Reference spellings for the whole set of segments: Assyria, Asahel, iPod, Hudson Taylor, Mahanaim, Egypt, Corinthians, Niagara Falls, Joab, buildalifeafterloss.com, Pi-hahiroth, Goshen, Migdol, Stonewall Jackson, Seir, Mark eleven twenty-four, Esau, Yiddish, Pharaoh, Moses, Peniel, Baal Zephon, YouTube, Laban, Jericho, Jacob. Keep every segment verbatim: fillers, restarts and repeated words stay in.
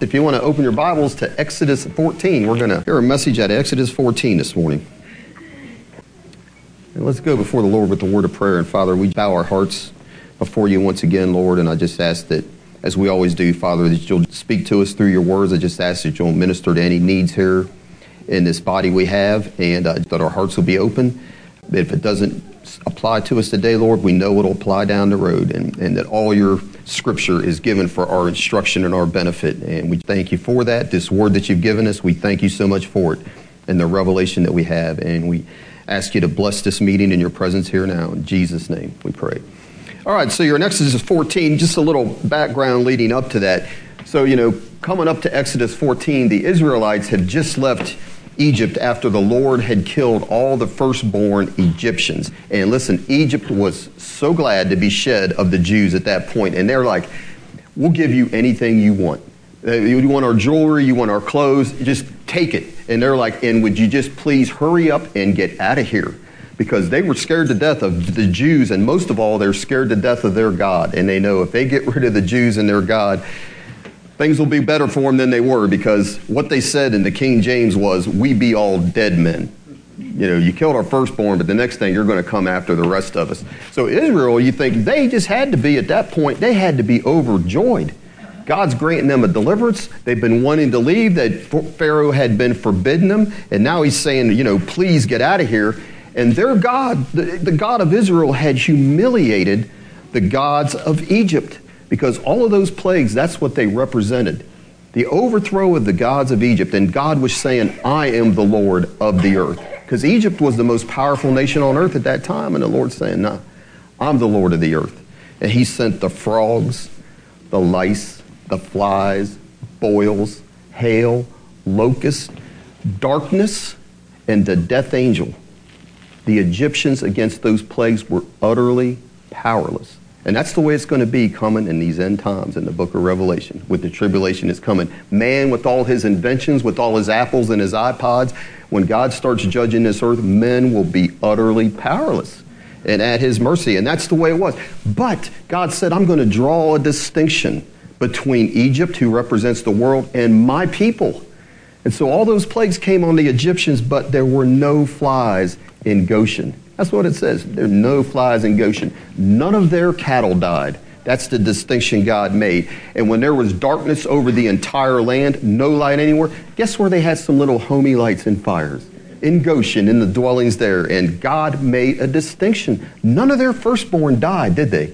If you want to open your Bibles to Exodus fourteen, we're going to hear a message out of Exodus fourteen this morning. And let's go before the Lord with the word of prayer. And Father, we bow our hearts before you once again, Lord, and I just ask that, as we always do, Father, that you'll speak to us through your words. I just ask that you'll minister to any needs here in this body we have, and uh, that our hearts will be open. That if it doesn't apply to us today, Lord, we know it'll apply down the road, and, and that all your scripture is given for our instruction and our benefit. And we thank you for that. This word that you've given us, we thank you so much for it and the revelation that we have. And we ask you to bless this meeting in your presence here now. In Jesus' name we pray. All right, so you're in Exodus fourteen, just a little background leading up to that. So, you know, coming up to Exodus fourteen, the Israelites had just left Egypt after the Lord had killed all the firstborn Egyptians. And listen, Egypt was so glad to be shed of the Jews at that point. And they're like, we'll give you anything you want. You want our jewelry, you want our clothes, just take it. And they're like, and would you just please hurry up and get out of here? Because they were scared to death of the Jews, and most of all, they're scared to death of their God. And they know if they get rid of the Jews and their God, things will be better for them than they were, because what they said in the King James was, we be all dead men. You know, you killed our firstborn, but the next thing you're going to come after the rest of us. So Israel, you think they just had to be, at that point, they had to be overjoyed. God's granting them a deliverance. They've been wanting to leave. That Pharaoh had been forbidding them. And now he's saying, you know, please get out of here. And their God, the, the God of Israel, had humiliated the gods of Egypt, because all of those plagues, that's what they represented. The overthrow of the gods of Egypt. And God was saying, I am the Lord of the earth. Because Egypt was the most powerful nation on earth at that time. And the Lord's saying, no, I'm the Lord of the earth. And he sent the frogs, the lice, the flies, boils, hail, locusts, darkness, and the death angel. The Egyptians against those plagues were utterly powerless. And that's the way it's going to be coming in these end times in the book of Revelation, with the tribulation is coming. Man with all his inventions, with all his apples and his iPods, when God starts judging this earth, men will be utterly powerless and at his mercy. And that's the way it was. But God said, I'm going to draw a distinction between Egypt, who represents the world, and my people. And so all those plagues came on the Egyptians, but there were no flies in Goshen. That's what it says. There are no flies in Goshen. None of their cattle died. That's the distinction God made. And when there was darkness over the entire land, no light anywhere, guess where they had some little homey lights and fires? In Goshen, in the dwellings there. And God made a distinction. None of their firstborn died, did they?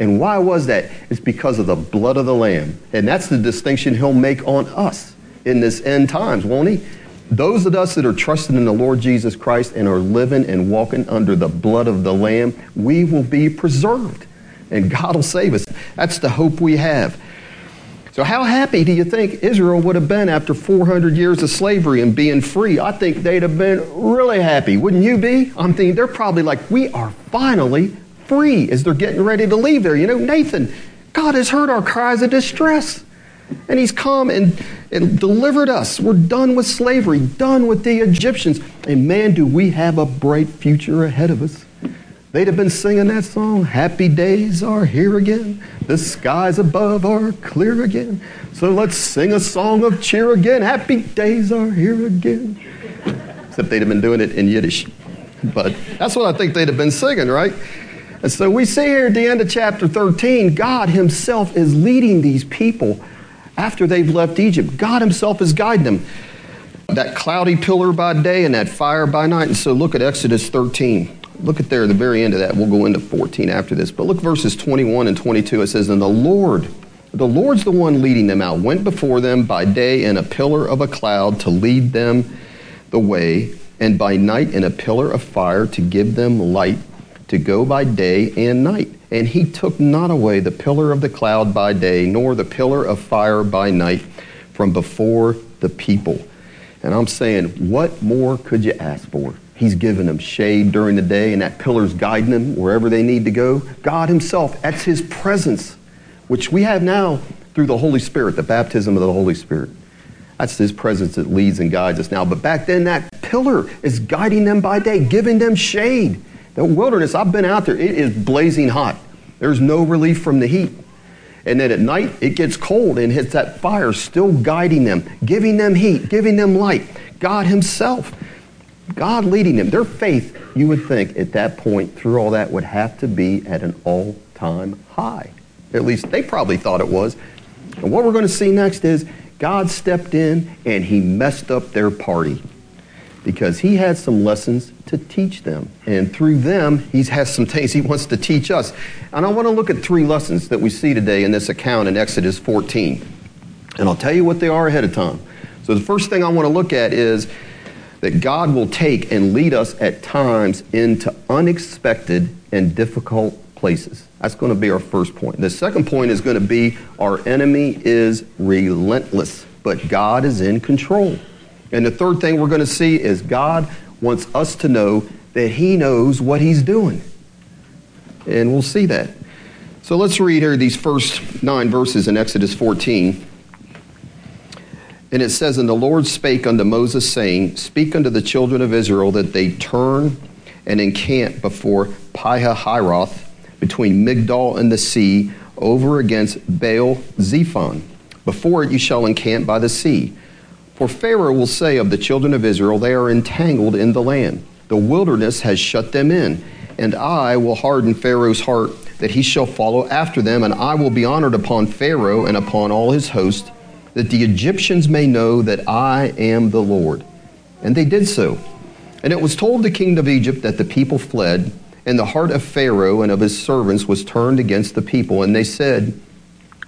And why was that? It's because of the blood of the Lamb. And that's the distinction he'll make on us in this end times, won't he? Those of us that are trusting in the Lord Jesus Christ and are living and walking under the blood of the Lamb, we will be preserved, and God will save us. That's the hope we have. So how happy do you think Israel would have been after four hundred years of slavery and being free? I think they'd have been really happy. Wouldn't you be? I'm thinking they're probably like, we are finally free, as they're getting ready to leave there. You know, Nathan, God has heard our cries of distress. And he's come and, and delivered us. We're done with slavery, done with the Egyptians. And man, do we have a bright future ahead of us. They'd have been singing that song, happy days are here again. The skies above are clear again. So let's sing a song of cheer again. Happy days are here again. Except they'd have been doing it in Yiddish. But that's what I think they'd have been singing, right? And so we see here at the end of chapter thirteen, God himself is leading these people. After they've left Egypt, God himself is guiding them. That cloudy pillar by day and that fire by night. And so look at Exodus thirteen. Look at there, the very end of that. We'll go into fourteen after this. But look verses twenty-one and twenty-two. It says, and the Lord, the Lord's the one leading them out, went before them by day in a pillar of a cloud to lead them the way, and by night in a pillar of fire to give them light to go by day and night. And he took not away the pillar of the cloud by day, nor the pillar of fire by night from before the people. And I'm saying, what more could you ask for? He's giving them shade during the day, and that pillar's guiding them wherever they need to go. God himself, that's his presence, which we have now through the Holy Spirit, the baptism of the Holy Spirit. That's his presence that leads and guides us now. But back then, that pillar is guiding them by day, giving them shade. The wilderness, I've been out there, it is blazing hot. There's no relief from the heat. And then at night, it gets cold and hits that fire, still guiding them, giving them heat, giving them light. God himself, God leading them. Their faith, you would think, at that point, through all that, would have to be at an all-time high. At least they probably thought it was. And what we're going to see next is God stepped in and he messed up their party because he had some lessons to teach them. And through them, he has some things he wants to teach us. And I want to look at three lessons that we see today in this account in Exodus fourteen. And I'll tell you what they are ahead of time. So the first thing I want to look at is that God will take and lead us at times into unexpected and difficult places. That's going to be our first point. The second point is going to be our enemy is relentless, but God is in control. And the third thing we're going to see is God wants us to know that he knows what he's doing. And we'll see that. So let's read here these first nine verses in Exodus fourteen. And it says, And the Lord spake unto Moses, saying, Speak unto the children of Israel that they turn and encamp before Pi-hahiroth, between Migdol and the sea, over against Baal Zephon. Before it you shall encamp by the sea. For Pharaoh will say of the children of Israel, They are entangled in the land. The wilderness has shut them in. And I will harden Pharaoh's heart, that he shall follow after them. And I will be honored upon Pharaoh and upon all his host, that the Egyptians may know that I am the Lord. And they did so. And it was told the king of Egypt that the people fled, and the heart of Pharaoh and of his servants was turned against the people. And they said,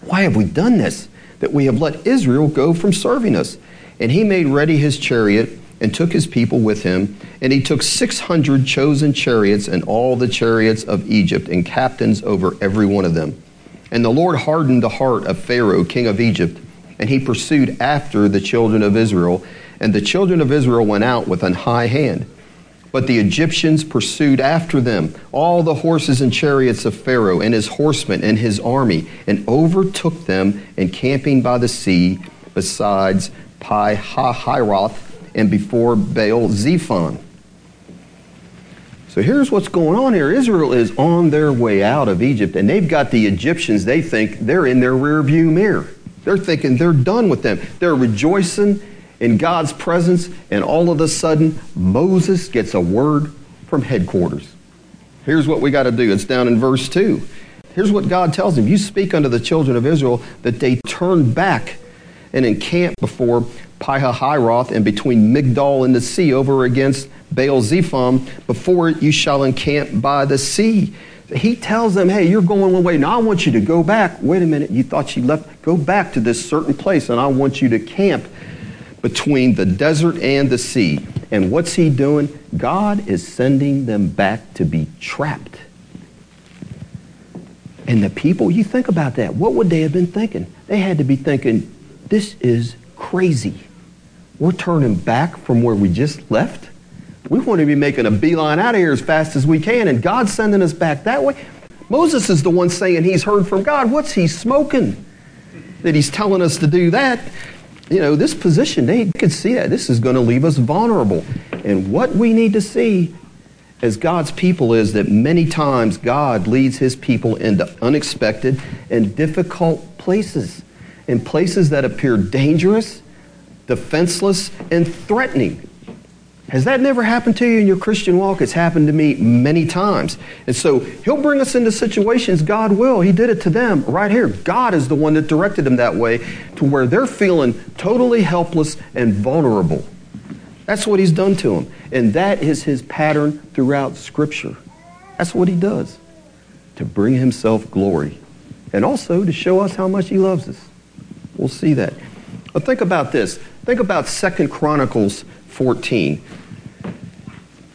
Why have we done this, that we have let Israel go from serving us? And he made ready his chariot and took his people with him. And he took six hundred chosen chariots and all the chariots of Egypt and captains over every one of them. And the Lord hardened the heart of Pharaoh, king of Egypt. And he pursued after the children of Israel. And the children of Israel went out with an high hand. But the Egyptians pursued after them, all the horses and chariots of Pharaoh and his horsemen and his army, and overtook them, encamping by the sea besides Pi-hahiroth and before Baal Zephon. So here's what's going on here. Israel is on their way out of Egypt, and they've got the Egyptians, they think they're in their rearview mirror. They're thinking they're done with them. They're rejoicing in God's presence, and all of a sudden, Moses gets a word from headquarters. Here's what we got to do. It's down in verse two. Here's what God tells him. You speak unto the children of Israel that they turn back and encamp before Pi-hahiroth and between Migdol and the sea over against Baal Zephon. Before it you shall encamp by the sea. He tells them, hey, you're going one way. Now I want you to go back. Wait a minute. You thought you left. Go back to this certain place, and I want you to camp between the desert and the sea. And what's he doing? God is sending them back to be trapped. And the people, you think about that. What would they have been thinking? They had to be thinking, this is crazy. We're turning back from where we just left. We want to be making a beeline out of here as fast as we can, and God's sending us back that way. Moses is the one saying he's heard from God. What's he smoking that he's telling us to do that? You know, this position, they could see that. This is going to leave us vulnerable. And what we need to see as God's people is that many times God leads his people into unexpected and difficult places, and places that appear dangerous, defenseless, and threatening. Has that never happened to you in your Christian walk? It's happened to me many times. And so he'll bring us into situations, God will. He did it to them right here. God is the one that directed them that way to where they're feeling totally helpless and vulnerable. That's what he's done to them. And that is his pattern throughout Scripture. That's what he does, to bring himself glory and also to show us how much he loves us. We'll see that. But think about this. Think about Second Chronicles fourteen.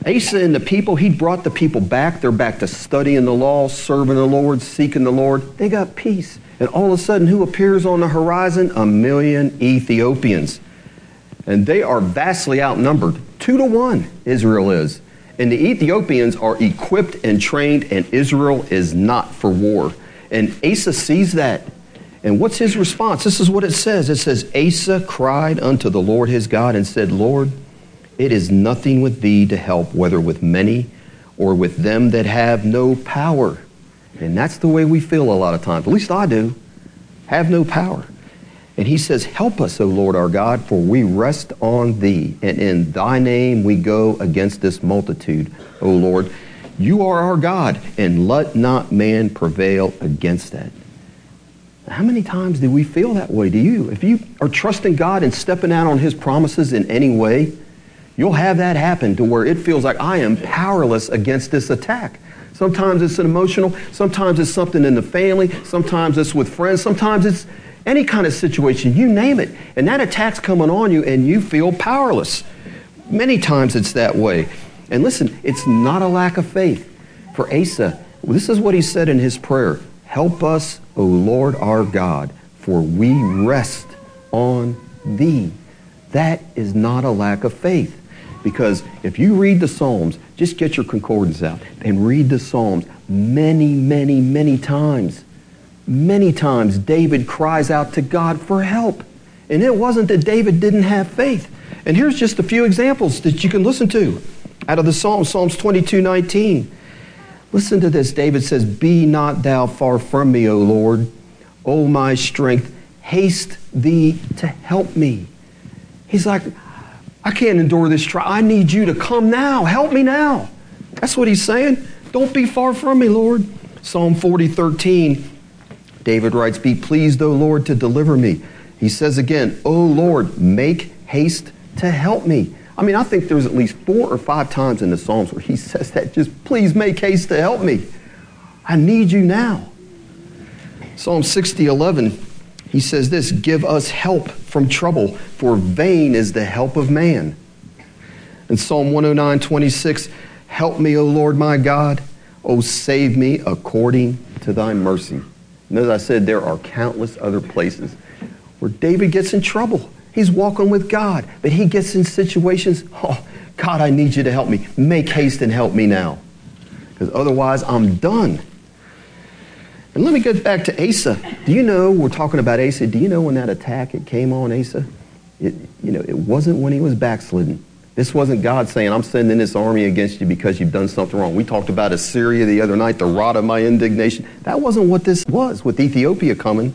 Asa and the people, he brought the people back. They're back to studying the law, serving the Lord, seeking the Lord. They got peace. And all of a sudden, who appears on the horizon? A million Ethiopians. And they are vastly outnumbered. Two to one, Israel is. And the Ethiopians are equipped and trained, and Israel is not for war. And Asa sees that. And what's his response? This is what it says. It says, Asa cried unto the Lord his God and said, Lord, it is nothing with thee to help, whether with many or with them that have no power. And that's the way we feel a lot of times. At least I do. have no power. And he says, help us, O Lord our God, for we rest on thee, and in thy name we go against this multitude, O Lord. You are our God, and let not man prevail against that. How many times do we feel that way? Do you? If you are trusting God and stepping out on his promises in any way, you'll have that happen to where it feels like I am powerless against this attack. Sometimes it's an emotional, sometimes it's something in the family, sometimes it's with friends, sometimes it's any kind of situation, you name it. And that attack's coming on you and you feel powerless. Many times it's that way. And listen, it's not a lack of faith. For Asa, this is what he said in his prayer. Help us, O Lord our God, for we rest on thee. That is not a lack of faith. Because if you read the Psalms, just get your concordance out and read the Psalms many, many, many times. Many times David cries out to God for help. And it wasn't that David didn't have faith. And here's just a few examples that you can listen to out of the Psalms, Psalms twenty-two nineteen. Listen to this. David says, be not thou far from me, O Lord, O my strength, haste thee to help me. He's like, I can't endure this trial. I need you to come now. Help me now. That's what he's saying. Don't be far from me, Lord. Psalm forty thirteen. David writes, be pleased, O Lord, to deliver me. He says again, O Lord, make haste to help me. I mean, I think there's at least four or five times in the Psalms where he says that, just please make haste to help me. I need you now. Psalm sixty eleven, he says this, give us help from trouble, for vain is the help of man. And Psalm one oh nine twenty-six, help me, O Lord my God, O save me according to thy mercy. And as I said, there are countless other places where David gets in trouble. He's walking with God, but he gets in situations, oh, God, I need you to help me. Make haste and help me now, because otherwise I'm done. And let me get back to Asa. Do you know, we're talking about Asa, do you know when that attack, it came on Asa? It, you know, it wasn't when he was backslidden. This wasn't God saying, I'm sending this army against you because you've done something wrong. We talked about Assyria the other night, the rod of my indignation. That wasn't what this was with Ethiopia coming,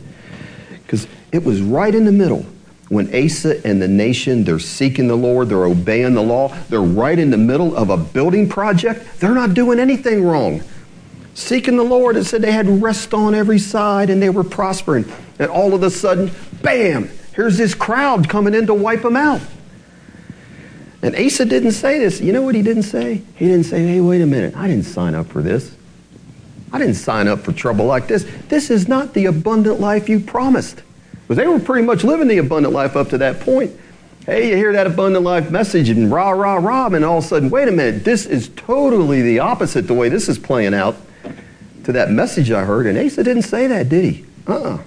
because it was right in the middle when Asa and the nation, they're seeking the Lord, they're obeying the law, they're right in the middle of a building project. They're not doing anything wrong. Seeking the Lord, it said they had rest on every side and they were prospering. And all of a sudden, bam, here's this crowd coming in to wipe them out. And Asa didn't say this. You know what he didn't say? He didn't say, hey, wait a minute. I didn't sign up for this. I didn't sign up for trouble like this. This is not the abundant life you promised. Because they were pretty much living the abundant life up to that point. Hey, you hear that abundant life message and rah, rah, rah, and all of a sudden, wait a minute, this is totally the opposite the way this is playing out to that message I heard. And Asa didn't say that, did he? Uh-uh.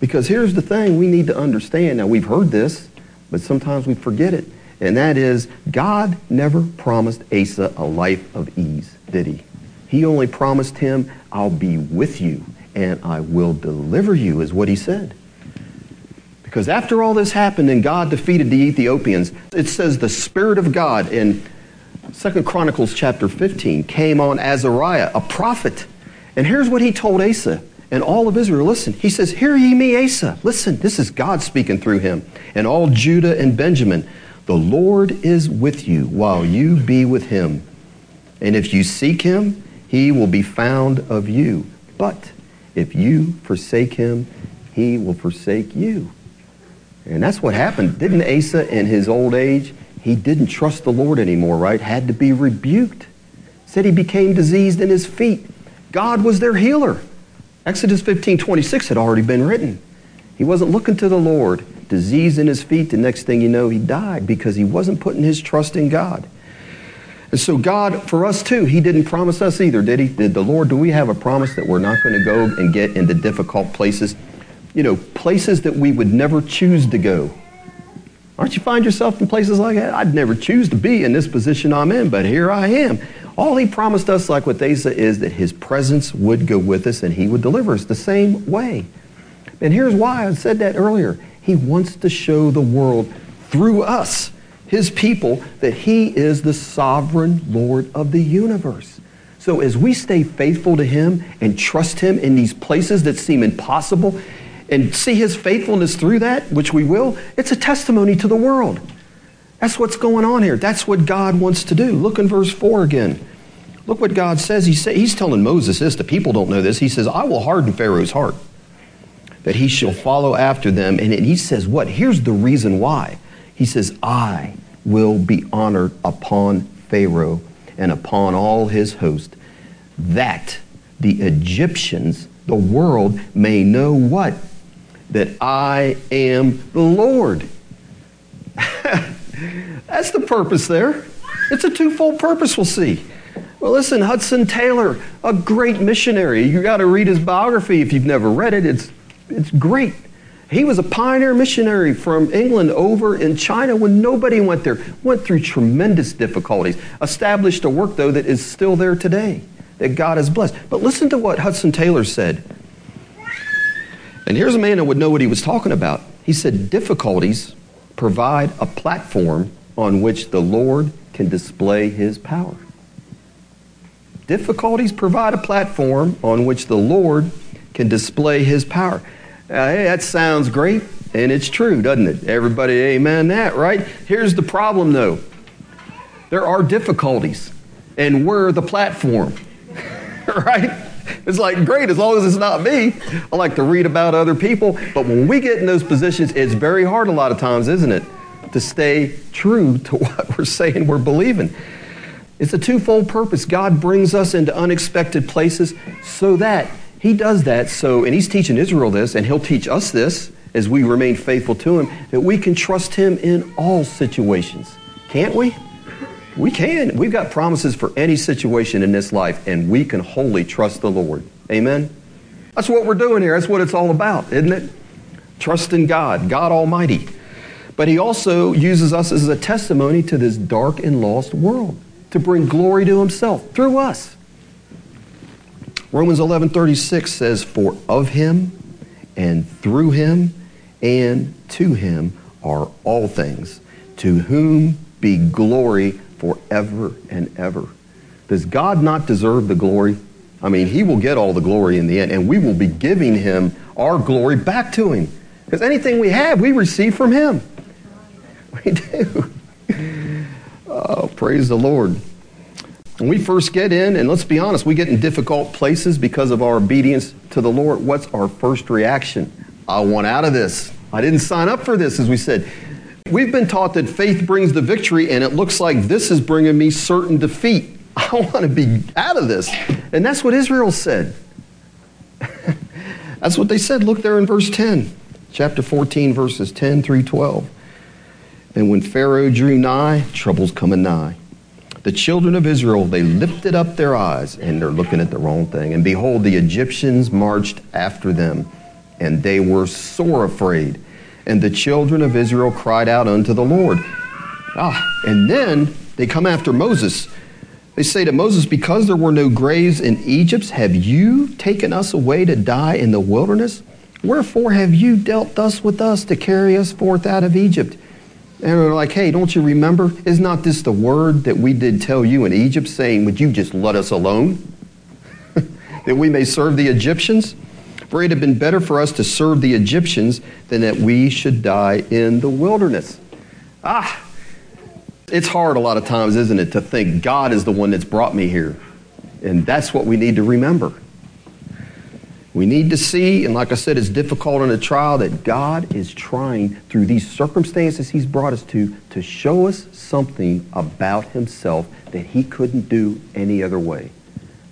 Because here's the thing we need to understand. Now, we've heard this, but sometimes we forget it. And that is, God never promised Asa a life of ease, did he? He only promised him, I'll be with you and I will deliver you, is what he said. Because after all this happened and God defeated the Ethiopians, it says the Spirit of God in Second Chronicles chapter fifteen came on Azariah, a prophet. And here's what he told Asa and all of Israel. Listen, he says, hear ye me, Asa. Listen, this is God speaking through him. And all Judah and Benjamin, the Lord is with you while you be with him. And if you seek him, he will be found of you. But if you forsake him, he will forsake you. And that's what happened. Didn't Asa in his old age, he didn't trust the Lord anymore, right? Had to be rebuked. Said he became diseased in his feet. God was their healer. Exodus fifteen twenty-six had already been written. He wasn't looking to the Lord. Disease in his feet, the next thing you know, he died because he wasn't putting his trust in God. And so God, for us too, he didn't promise us either, did he? Did the Lord, do we have a promise that we're not going to go and get into difficult places? You know, places that we would never choose to go. Aren't you find yourself in places like that? I'd never choose to be in this position I'm in, but here I am. All he promised us, like with Asa, is that his presence would go with us and he would deliver us the same way. And here's why I said that earlier. He wants to show the world through us, his people, that he is the sovereign Lord of the universe. So as we stay faithful to him and trust him in these places that seem impossible, and see his faithfulness through that, which we will, it's a testimony to the world. That's what's going on here. That's what God wants to do. Look in verse four again. Look what God says. He say, he's telling Moses this. The people don't know this. He says, I will harden Pharaoh's heart, that he shall follow after them. And he says what? Here's the reason why. He says, I will be honored upon Pharaoh and upon all his host, that the Egyptians, the world, may know what? That I am the Lord. That's the purpose there. It's a twofold purpose, we'll see. Well, listen, Hudson Taylor, a great missionary. You got to read his biography if you've never read it. It's it's great. He was a pioneer missionary from England over in China when nobody went there. Went through tremendous difficulties. Established a work, though, that is still there today, that God has blessed. But listen to what Hudson Taylor said. And here's a man that would know what he was talking about. He said, difficulties provide a platform on which the Lord can display his power. Difficulties provide a platform on which the Lord can display his power. Uh, hey, that sounds great, and it's true, doesn't it? Everybody amen that, right? Here's the problem, though. There are difficulties, and we're the platform, right? It's like, great, as long as it's not me. I like to read about other people, but when we get in those positions, it's very hard a lot of times, isn't it, to stay true to what we're saying we're believing. It's a twofold purpose. God brings us into unexpected places so that He does that, so, and he's teaching Israel this, and he'll teach us this as we remain faithful to him, that we can trust him in all situations. Can't we? We can. We've got promises for any situation in this life, and we can wholly trust the Lord. Amen? That's what we're doing here. That's what it's all about, isn't it? Trust in God, God Almighty. But he also uses us as a testimony to this dark and lost world, to bring glory to himself through us. Romans eleven thirty-six says, for of him and through him and to him are all things, to whom be glory forever and ever. Does God not deserve the glory? I mean, he will get all the glory in the end, and we will be giving him our glory back to him. Because anything we have, we receive from him. We do. Oh, praise the Lord. When we first get in, and let's be honest, we get in difficult places because of our obedience to the Lord. What's our first reaction? I want out of this. I didn't sign up for this, as we said. We've been taught that faith brings the victory, and it looks like this is bringing me certain defeat. I want to be out of this. And that's what Israel said. That's what they said. Look there in verse ten, chapter fourteen, verses ten through twelve. And when Pharaoh drew nigh, trouble's coming nigh. The children of Israel, they lifted up their eyes, and they're looking at the wrong thing. And behold, the Egyptians marched after them, and they were sore afraid. And the children of Israel cried out unto the Lord. Ah, and then they come after Moses. They say to Moses, because there were no graves in Egypt, have you taken us away to die in the wilderness? Wherefore have you dealt thus with us to carry us forth out of Egypt? And they're like, hey, don't you remember? Is not this the word that we did tell you in Egypt, saying, would you just let us alone, that we may serve the Egyptians? For it had been better for us to serve the Egyptians than that we should die in the wilderness. Ah, it's hard a lot of times, isn't it, to think God is the one that's brought me here. And that's what we need to remember. We need to see, and like I said, it's difficult in a trial, that God is trying through these circumstances he's brought us to, to show us something about himself that he couldn't do any other way.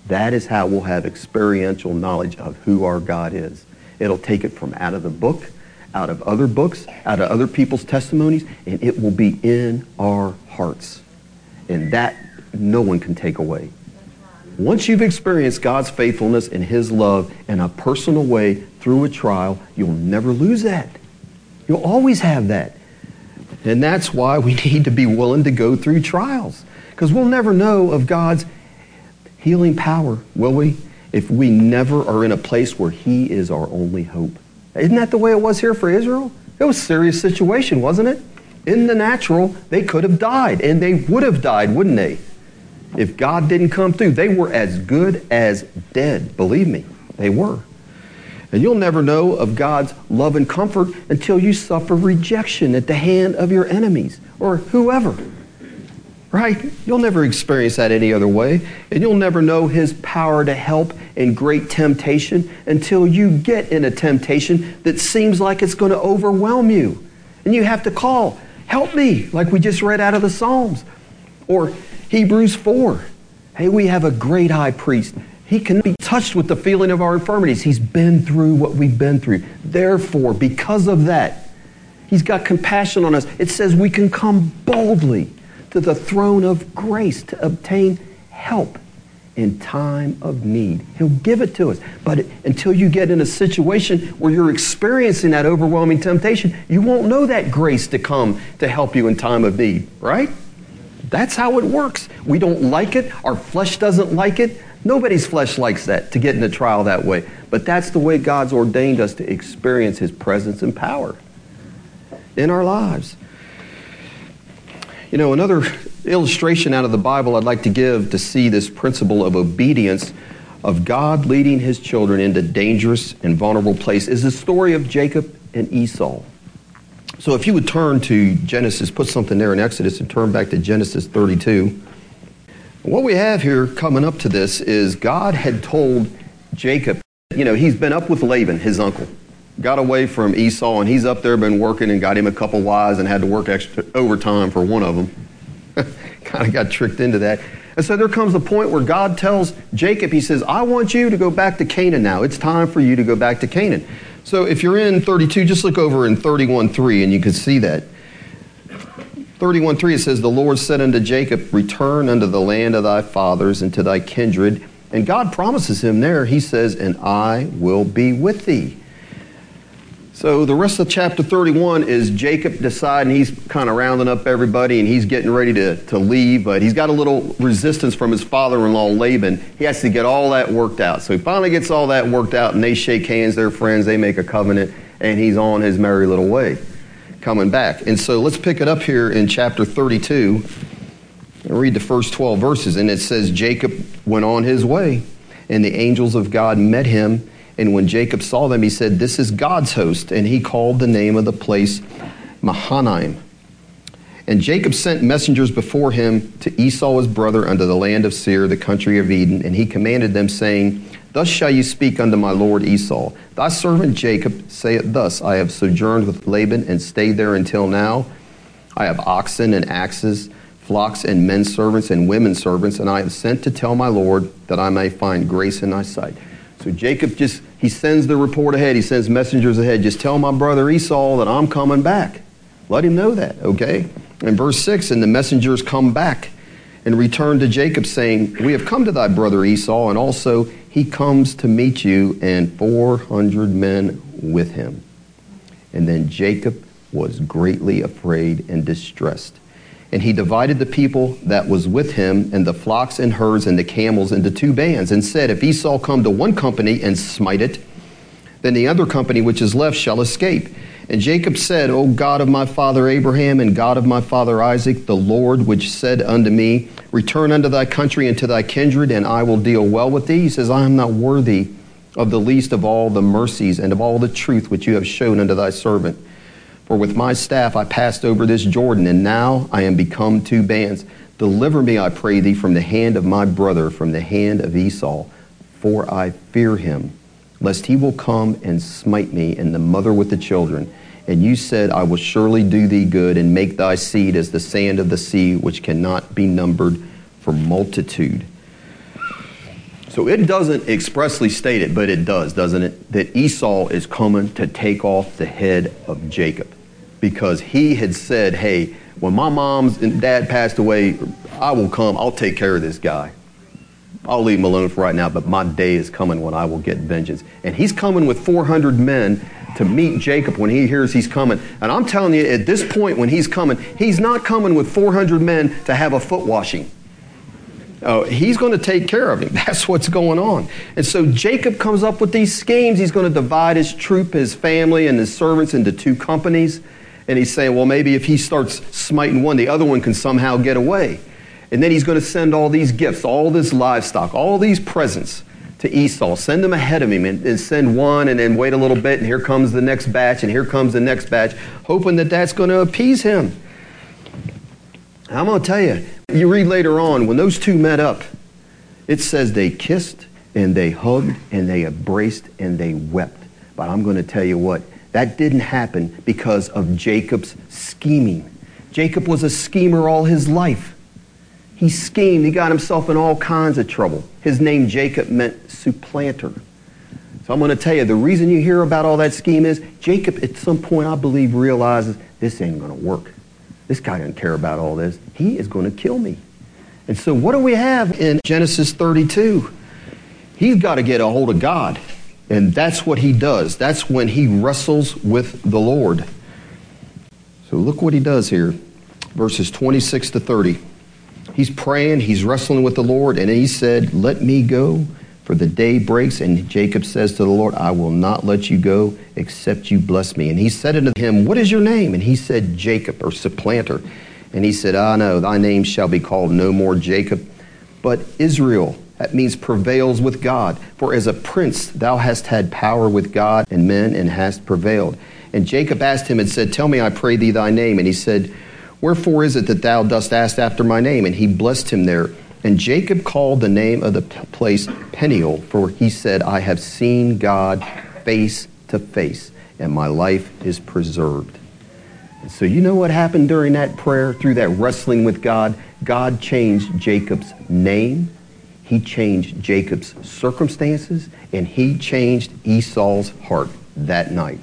That is how we'll have experiential knowledge of who our God is. It'll take it from out of the book, out of other books, out of other people's testimonies, and it will be in our hearts. And that no one can take away. Once you've experienced God's faithfulness and his love in a personal way through a trial, you'll never lose that. You'll always have that. And that's why we need to be willing to go through trials, because we'll never know of God's healing power, will we, if we never are in a place where he is our only hope. Isn't that the way it was here for Israel? It was a serious situation, wasn't it? In the natural, they could have died, and they would have died, wouldn't they? If God didn't come through, they were as good as dead. Believe me, they were. And you'll never know of God's love and comfort until you suffer rejection at the hand of your enemies or whoever. Right? You'll never experience that any other way. And you'll never know his power to help in great temptation until you get in a temptation that seems like it's going to overwhelm you. And you have to call, help me, like we just read out of the Psalms. Or Hebrews four. Hey, we have a great high priest. He can be touched with the feeling of our infirmities. He's been through what we've been through. Therefore, because of that, he's got compassion on us. It says we can come boldly to the throne of grace to obtain help in time of need. He'll give it to us. But until you get in a situation where you're experiencing that overwhelming temptation, you won't know that grace to come to help you in time of need, right? That's how it works. We don't like it. Our flesh doesn't like it. Nobody's flesh likes that, to get in a trial that way. But that's the way God's ordained us to experience his presence and power in our lives. You know, another illustration out of the Bible I'd like to give to see this principle of obedience of God leading his children into dangerous and vulnerable places is the story of Jacob and Esau. So if you would turn to Genesis, put something there in Exodus and turn back to Genesis thirty-two. What we have here coming up to this is God had told Jacob, you know, he's been up with Laban, his uncle. Got away from Esau, and he's up there been working and got him a couple wives and had to work extra overtime for one of them. Kind of got tricked into that. And so there comes a point where God tells Jacob, he says, I want you to go back to Canaan now. It's time for you to go back to Canaan. So if you're in thirty-two, just look over in thirty-one three, and you can see that. thirty-one three, it says, the Lord said unto Jacob, return unto the land of thy fathers and to thy kindred. And God promises him there, he says, and I will be with thee. So the rest of chapter thirty-one is Jacob deciding, he's kind of rounding up everybody and he's getting ready to, to leave, but he's got a little resistance from his father-in-law Laban. He has to get all that worked out. So he finally gets all that worked out and they shake hands, they're friends, they make a covenant, and he's on his merry little way coming back. And so let's pick it up here in chapter thirty-two and read the first twelve verses. And it says, Jacob went on his way and the angels of God met him. And when Jacob saw them, he said, this is God's host. And he called the name of the place Mahanaim. And Jacob sent messengers before him to Esau his brother unto the land of Seir, the country of Eden. And he commanded them, saying, thus shall you speak unto my lord Esau. Thy servant Jacob saith thus, I have sojourned with Laban and stayed there until now. I have oxen and axes, flocks and men servants and women servants. And I have sent to tell my lord that I may find grace in thy sight. So Jacob just, he sends the report ahead. He sends messengers ahead. Just tell my brother Esau that I'm coming back. Let him know that, okay? And verse six, and the messengers come back and return to Jacob, saying, we have come to thy brother Esau, and also he comes to meet you, and four hundred men with him. And then Jacob was greatly afraid and distressed. And he divided the people that was with him and the flocks and herds and the camels into two bands and said, if Esau come to one company and smite it, then the other company which is left shall escape. And Jacob said, O God of my father Abraham and God of my father Isaac, the Lord which said unto me, return unto thy country and to thy kindred, and I will deal well with thee. He says, I am not worthy of the least of all the mercies and of all the truth which you have shown unto thy servant. For with my staff I passed over this Jordan, and now I am become two bands. Deliver me, I pray thee, from the hand of my brother, from the hand of Esau, for I fear him, lest he will come and smite me, and the mother with the children. And you said, I will surely do thee good, and make thy seed as the sand of the sea, which cannot be numbered for multitude. So it doesn't expressly state it, but it does, doesn't it? That Esau is coming to take off the head of Jacob. Because he had said, hey, when my mom's and dad passed away, I will come. I'll take care of this guy. I'll leave him alone for right now, but my day is coming when I will get vengeance. And he's coming with four hundred men to meet Jacob when he hears he's coming. And I'm telling you, at this point when he's coming, he's not coming with four hundred men to have a foot washing. Oh, he's going to take care of him. That's what's going on. And so Jacob comes up with these schemes. He's going to divide his troop, his family, and his servants into two companies. And he's saying, well, maybe if he starts smiting one, the other one can somehow get away. And then he's going to send all these gifts, all this livestock, all these presents to Esau. Send them ahead of him and, and send one and then wait a little bit and here comes the next batch and here comes the next batch, hoping that that's going to appease him. I'm going to tell you, you read later on, when those two met up, it says they kissed and they hugged and they embraced and they wept. But I'm going to tell you what, that didn't happen because of Jacob's scheming. Jacob was a schemer all his life. He schemed. He got himself in all kinds of trouble. His name Jacob meant supplanter. So I'm going to tell you, the reason you hear about all that scheme is Jacob at some point, I believe, realizes this ain't going to work. This guy doesn't care about all this. He is going to kill me. And so what do we have in Genesis thirty-two? He's got to get a hold of God. And that's what he does. That's when he wrestles with the Lord. So look what he does here. Verses twenty-six to thirty. He's praying, he's wrestling with the Lord, and he said, let me go, for the day breaks. And Jacob says to the Lord, I will not let you go except you bless me. And he said unto him, what is your name? And he said, Jacob, or supplanter. And he said, I know, thy name shall be called no more Jacob, but Israel. That means prevails with God. For as a prince thou hast had power with God and men, and hast prevailed. And Jacob asked him and said, tell me, I pray thee, thy name. And he said, wherefore is it that thou dost ask after my name? And he blessed him there. And Jacob called the name of the place Peniel, for he said, I have seen God face to face, and my life is preserved. And so you know what happened during that prayer, through that wrestling with God? God changed Jacob's name, he changed Jacob's circumstances, and he changed Esau's heart that night.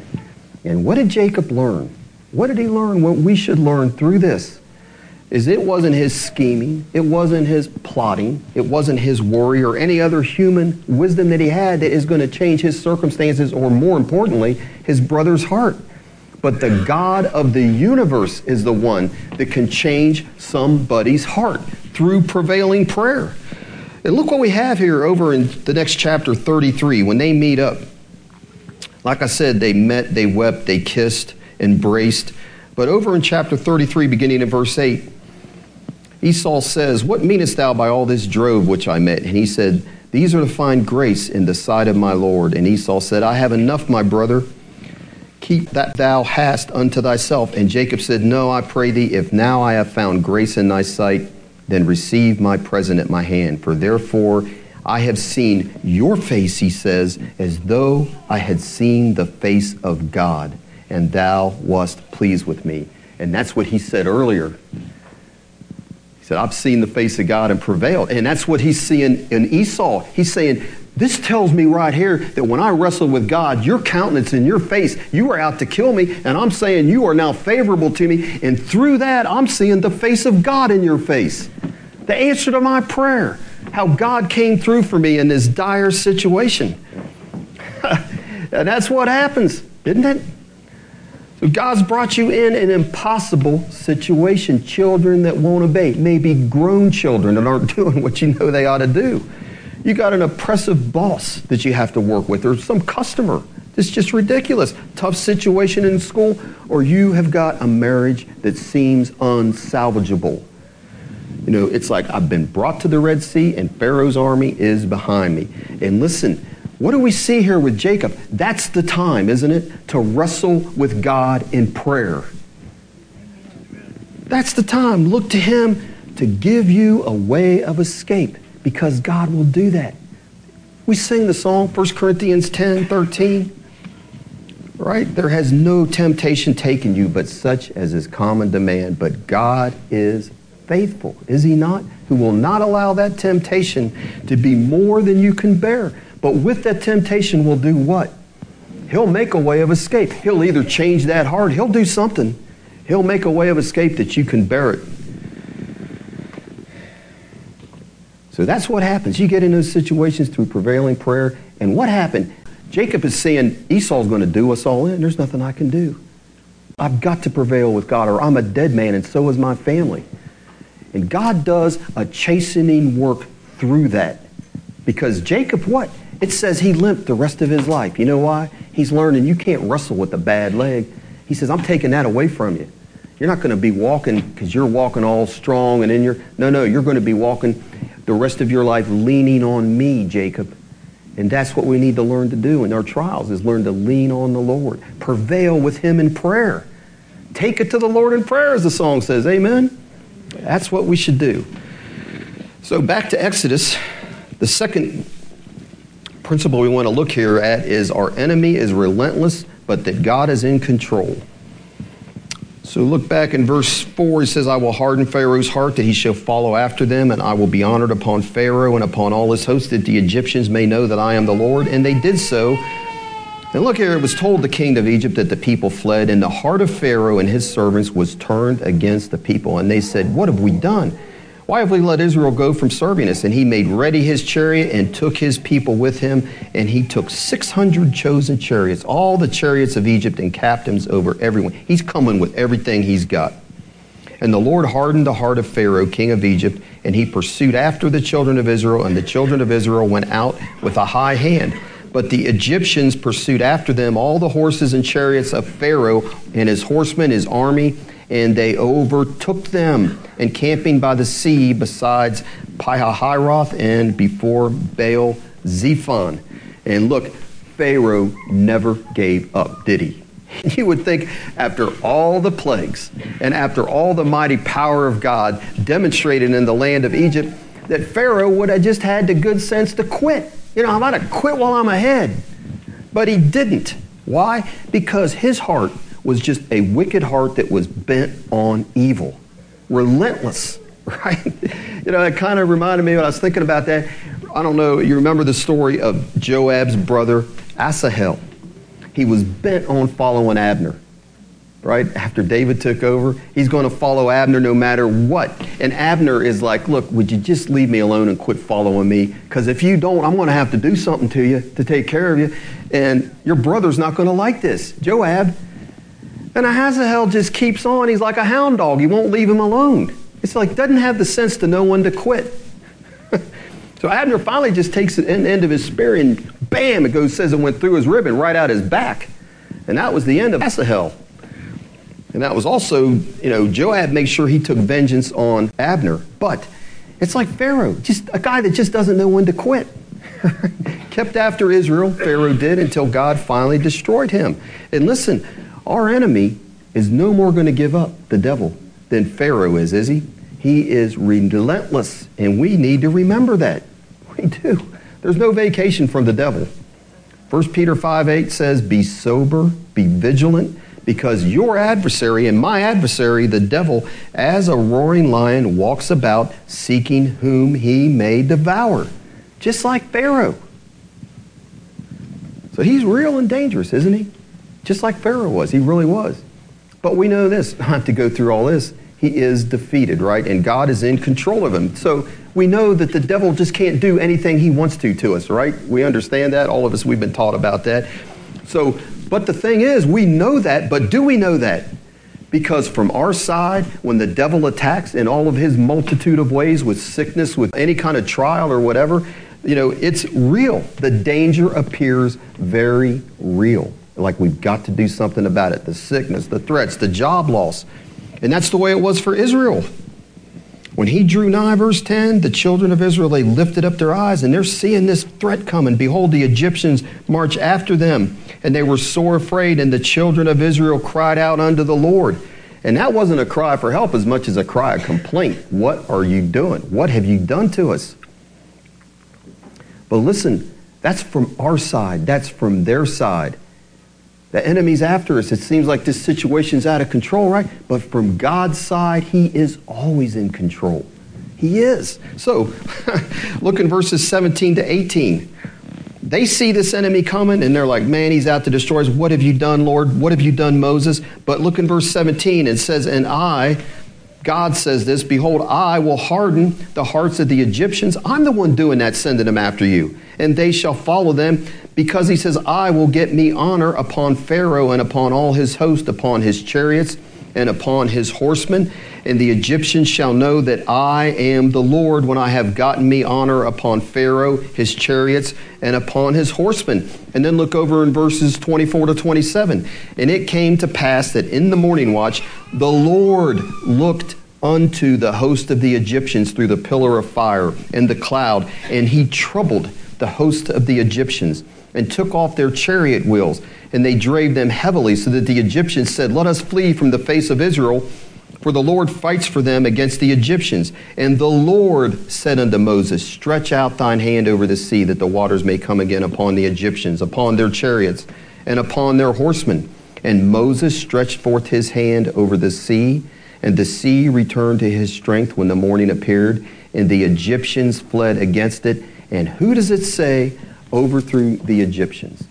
And what did Jacob learn? What did he learn? What we should learn through this is it wasn't his scheming, it wasn't his plotting, it wasn't his worry or any other human wisdom that he had that is going to change his circumstances or, more importantly, his brother's heart. But the God of the universe is the one that can change somebody's heart through prevailing prayer. And look what we have here over in the next chapter thirty-three, when they meet up. Like I said, they met, they wept, they kissed, embraced. But over in chapter thirty-three, beginning in verse eight, Esau says, what meanest thou by all this drove which I met? And he said, these are to find grace in the sight of my Lord. And Esau said, I have enough, my brother. Keep that thou hast unto thyself. And Jacob said, no, I pray thee, if now I have found grace in thy sight, then receive my present at my hand. For therefore I have seen your face, he says, as though I had seen the face of God, and thou wast pleased with me. And that's what he said earlier. He said, I've seen the face of God and prevailed. And that's what he's seeing in Esau. He's saying, this tells me right here that when I wrestled with God, your countenance in your face, you were out to kill me, and I'm saying you are now favorable to me, and through that, I'm seeing the face of God in your face. The answer to my prayer, how God came through for me in this dire situation. And that's what happens, isn't it? So God's brought you in an impossible situation. Children that won't obey, maybe grown children that aren't doing what you know they ought to do. You got an oppressive boss that you have to work with, or some customer. It's just ridiculous. Tough situation in school, or you have got a marriage that seems unsalvageable. You know, it's like I've been brought to the Red Sea and Pharaoh's army is behind me. And listen, what do we see here with Jacob? That's the time, isn't it, to wrestle with God in prayer. That's the time. Look to him to give you a way of escape, because God will do that. We sing the song, First Corinthians ten thirteen, right? There has no temptation taken you but such as is common to man, but God is faithful, is he not? Who will not allow that temptation to be more than you can bear. But with that temptation will do what? He'll make a way of escape. He'll either change that heart. He'll do something. He'll make a way of escape that you can bear it. So that's what happens. You get in those situations through prevailing prayer. And what happened? Jacob is saying, Esau's going to do us all in. There's nothing I can do. I've got to prevail with God, or I'm a dead man, and so is my family. And God does a chastening work through that. Because Jacob, what? It says he limped the rest of his life. You know why? He's learning you can't wrestle with a bad leg. He says, I'm taking that away from you. You're not going to be walking because you're walking all strong and in your... No, no, you're going to be walking the rest of your life leaning on me, Jacob. And that's what we need to learn to do in our trials, is learn to lean on the Lord. Prevail with Him in prayer. Take it to the Lord in prayer, as the song says. Amen? That's what we should do. So back to Exodus. The second principle we want to look here at is our enemy is relentless, but that God is in control. So look back in verse four, he says, I will harden Pharaoh's heart that he shall follow after them, and I will be honored upon Pharaoh and upon all his host, that the Egyptians may know that I am the Lord. And they did so. And look here, it was told the king of Egypt that the people fled, and the heart of Pharaoh and his servants was turned against the people. And they said, what have we done? Why have we let Israel go from serving us? And he made ready his chariot and took his people with him. And he took six hundred chosen chariots, all the chariots of Egypt, and captains over everyone. He's coming with everything he's got. And the Lord hardened the heart of Pharaoh, king of Egypt, and he pursued after the children of Israel. And the children of Israel went out with a high hand. But the Egyptians pursued after them all the horses and chariots of Pharaoh and his horsemen, his army, and they overtook them, encamping by the sea besides Pi-hahiroth and before Baal Zephon. And look, Pharaoh never gave up, did he? You would think after all the plagues and after all the mighty power of God demonstrated in the land of Egypt that Pharaoh would have just had the good sense to quit. You know, I'm going to quit while I'm ahead. But he didn't. Why? Because his heart was just a wicked heart that was bent on evil. Relentless, right? You know, it kind of reminded me when I was thinking about that. I don't know, you remember the story of Joab's brother, Asahel. He was bent on following Abner, right? After David took over, he's going to follow Abner no matter what. And Abner is like, look, would you just leave me alone and quit following me? Because if you don't, I'm going to have to do something to you to take care of you. And your brother's not going to like this. Joab. And Asahel just keeps on. He's like a hound dog. You won't leave him alone. It's like doesn't have the sense to know when to quit. So Abner finally just takes the end of his spear and bam, it goes, says it went through his rib and right out his back. And that was the end of Asahel. And that was also, you know, Joab made sure he took vengeance on Abner. But it's like Pharaoh, just a guy that just doesn't know when to quit. Kept after Israel, Pharaoh did, until God finally destroyed him. And listen, our enemy is no more going to give up, the devil, than Pharaoh is, is he? He is relentless, and we need to remember that. We do. There's no vacation from the devil. First Peter five eight says, be sober, be vigilant, because your adversary and my adversary, the devil, as a roaring lion, walks about seeking whom he may devour, just like Pharaoh. So he's real and dangerous, isn't he? Just like Pharaoh was. He really was. But we know this, not to go through all this, he is defeated, right? And God is in control of him. So we know that the devil just can't do anything he wants to to us, right? We understand that. All of us, we've been taught about that. So, but the thing is, we know that, but do we know that? Because from our side, when the devil attacks in all of his multitude of ways, with sickness, with any kind of trial or whatever, you know, it's real. The danger appears very real. Like we've got to do something about it. The sickness, the threats, the job loss. And that's the way it was for Israel. When he drew nigh, verse ten, the children of Israel, they lifted up their eyes and they're seeing this threat coming. Behold, the Egyptians march after them, and they were sore afraid, and the children of Israel cried out unto the Lord. And that wasn't a cry for help as much as a cry of complaint. What are you doing? What have you done to us? But listen, that's from our side. That's from their side. The enemy's after us. It seems like this situation's out of control, right? But from God's side, He is always in control. He is. So, look in verses seventeen to eighteen. They see this enemy coming, and they're like, man, he's out to destroy us. What have you done, Lord? What have you done, Moses? But look in verse seventeen. It says, and I, God says this, behold, I will harden the hearts of the Egyptians. I'm the one doing that, sending them after you. And they shall follow them, because he says, I will get me honor upon Pharaoh and upon all his host, upon his chariots and upon his horsemen. And the Egyptians shall know that I am the Lord when I have gotten me honor upon Pharaoh, his chariots, and upon his horsemen. And then look over in verses twenty-four to twenty-seven. And it came to pass that in the morning watch, the Lord looked unto the host of the Egyptians through the pillar of fire and the cloud, and he troubled the host of the Egyptians, and took off their chariot wheels, and they drave them heavily, so that the Egyptians said, "Let us flee from the face of Israel, for the Lord fights for them against the Egyptians." And the Lord said unto Moses, "Stretch out thine hand over the sea, that the waters may come again upon the Egyptians, upon their chariots, and upon their horsemen." And Moses stretched forth his hand over the sea, and the sea returned to his strength when the morning appeared, and the Egyptians fled against it. And who does it say overthrew the Egyptians?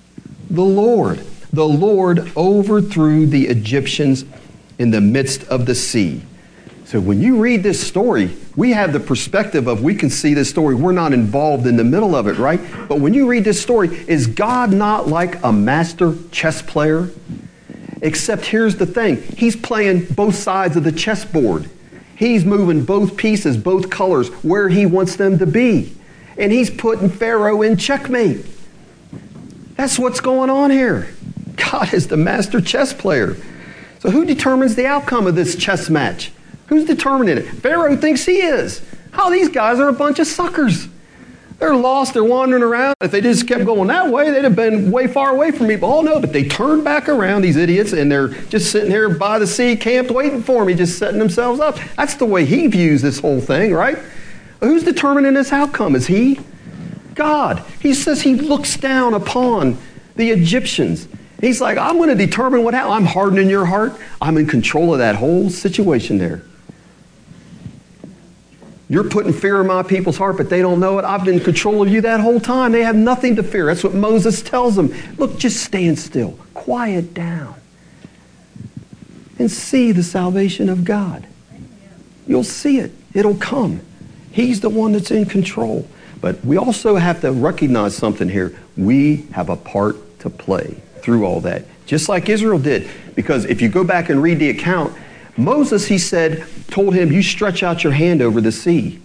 The Lord. The Lord overthrew the Egyptians in the midst of the sea. So when you read this story, we have the perspective of we can see this story. We're not involved in the middle of it, right? But when you read this story, is God not like a master chess player? Except here's the thing. He's playing both sides of the chessboard. He's moving both pieces, both colors, where he wants them to be. And he's putting Pharaoh in checkmate. That's what's going on here. God is the master chess player. So who determines the outcome of this chess match? Who's determining it? Pharaoh thinks he is. Oh, these guys are a bunch of suckers. They're lost. They're wandering around. If they just kept going that way, they'd have been way far away from me. But oh no, but they turned back around, these idiots, and they're just sitting here by the sea, camped, waiting for me, just setting themselves up. That's the way he views this whole thing, right? Who's determining this outcome? Is he? God. He says he looks down upon the Egyptians. He's like, I'm going to determine what happens. I'm hardening your heart. I'm in control of that whole situation there. You're putting fear in my people's heart, but they don't know it. I've been in control of you that whole time. They have nothing to fear. That's what Moses tells them. Look, just stand still. Quiet down. And see the salvation of God. You'll see it. It'll come. He's the one that's in control. But we also have to recognize something here. We have a part to play through all that, just like Israel did. Because if you go back and read the account, Moses, he said, told him, you stretch out your hand over the sea.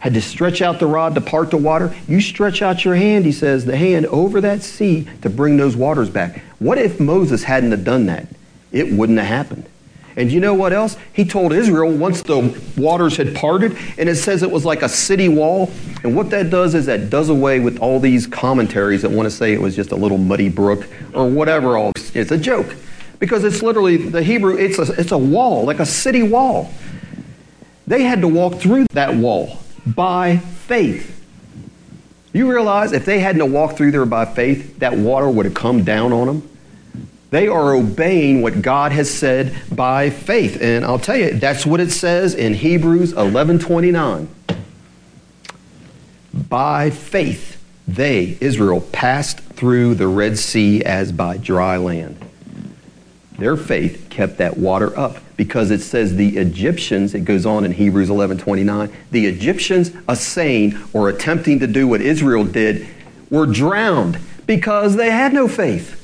Had to stretch out the rod to part the water. You stretch out your hand, he says, the hand over that sea to bring those waters back. What if Moses hadn't have done that? It wouldn't have happened. And you know what else? He told Israel once the waters had parted, and it says it was like a city wall. And what that does is that does away with all these commentaries that want to say it was just a little muddy brook or whatever. All it's a joke, because it's literally the Hebrew. It's a it's a wall, like a city wall. They had to walk through that wall by faith. You realize if they hadn't walked through there by faith, that water would have come down on them. They are obeying what God has said by faith. And I'll tell you, that's what it says in Hebrews eleven twenty-nine. By faith, they, Israel, passed through the Red Sea as by dry land. Their faith kept that water up, because it says the Egyptians, it goes on in Hebrews eleven twenty-nine, the Egyptians assaying or attempting to do what Israel did were drowned because they had no faith.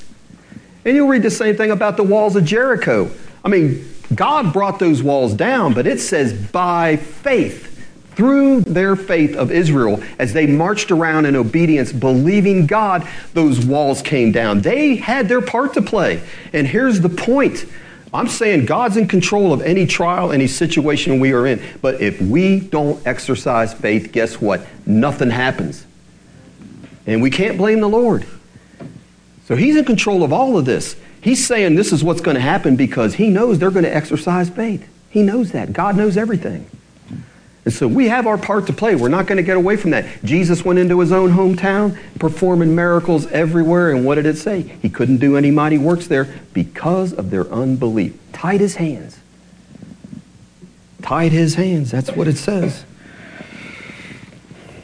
And you'll read the same thing about the walls of Jericho. I mean, God brought those walls down, but it says by faith, through their faith of Israel, as they marched around in obedience, believing God, those walls came down. They had their part to play. And here's the point. I'm saying God's in control of any trial, any situation we are in. But if we don't exercise faith, guess what? Nothing happens. And we can't blame the Lord. So he's in control of all of this. He's saying this is what's going to happen because he knows they're going to exercise faith. He knows that. God knows everything. And so we have our part to play. We're not going to get away from that. Jesus went into his own hometown, performing miracles everywhere. And what did it say? He couldn't do any mighty works there because of their unbelief. Tied his hands. Tied his hands. That's what it says.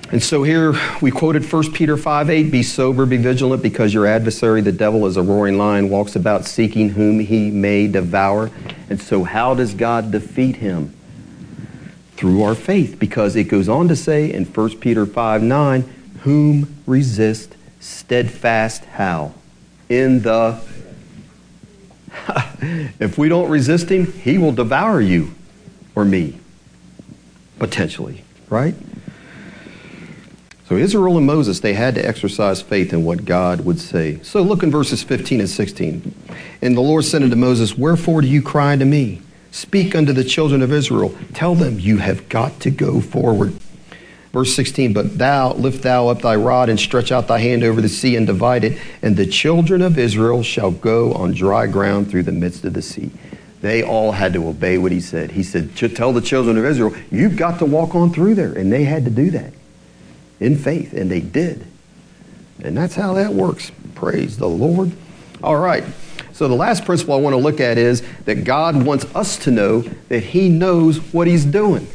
And so here we quoted First Peter five eight, be sober, be vigilant, because your adversary, the devil, is a roaring lion, walks about seeking whom he may devour. And so how does God defeat him? Through our faith, because it goes on to say in First Peter five nine, whom resist steadfast how? In the... If we don't resist him, he will devour you or me, potentially, right? So Israel and Moses, they had to exercise faith in what God would say. So look in verses fifteen and sixteen. And the Lord said unto Moses, wherefore do you cry unto me? Speak unto the children of Israel. Tell them you have got to go forward. Verse sixteen, but thou, lift thou up thy rod and stretch out thy hand over the sea and divide it, and the children of Israel shall go on dry ground through the midst of the sea. They all had to obey what he said. He said, tell the children of Israel, you've got to walk on through there. And they had to do that in faith, and they did. And that's how that works. Praise the Lord. All right. So the last principle I want to look at is that God wants us to know that he knows what he's doing.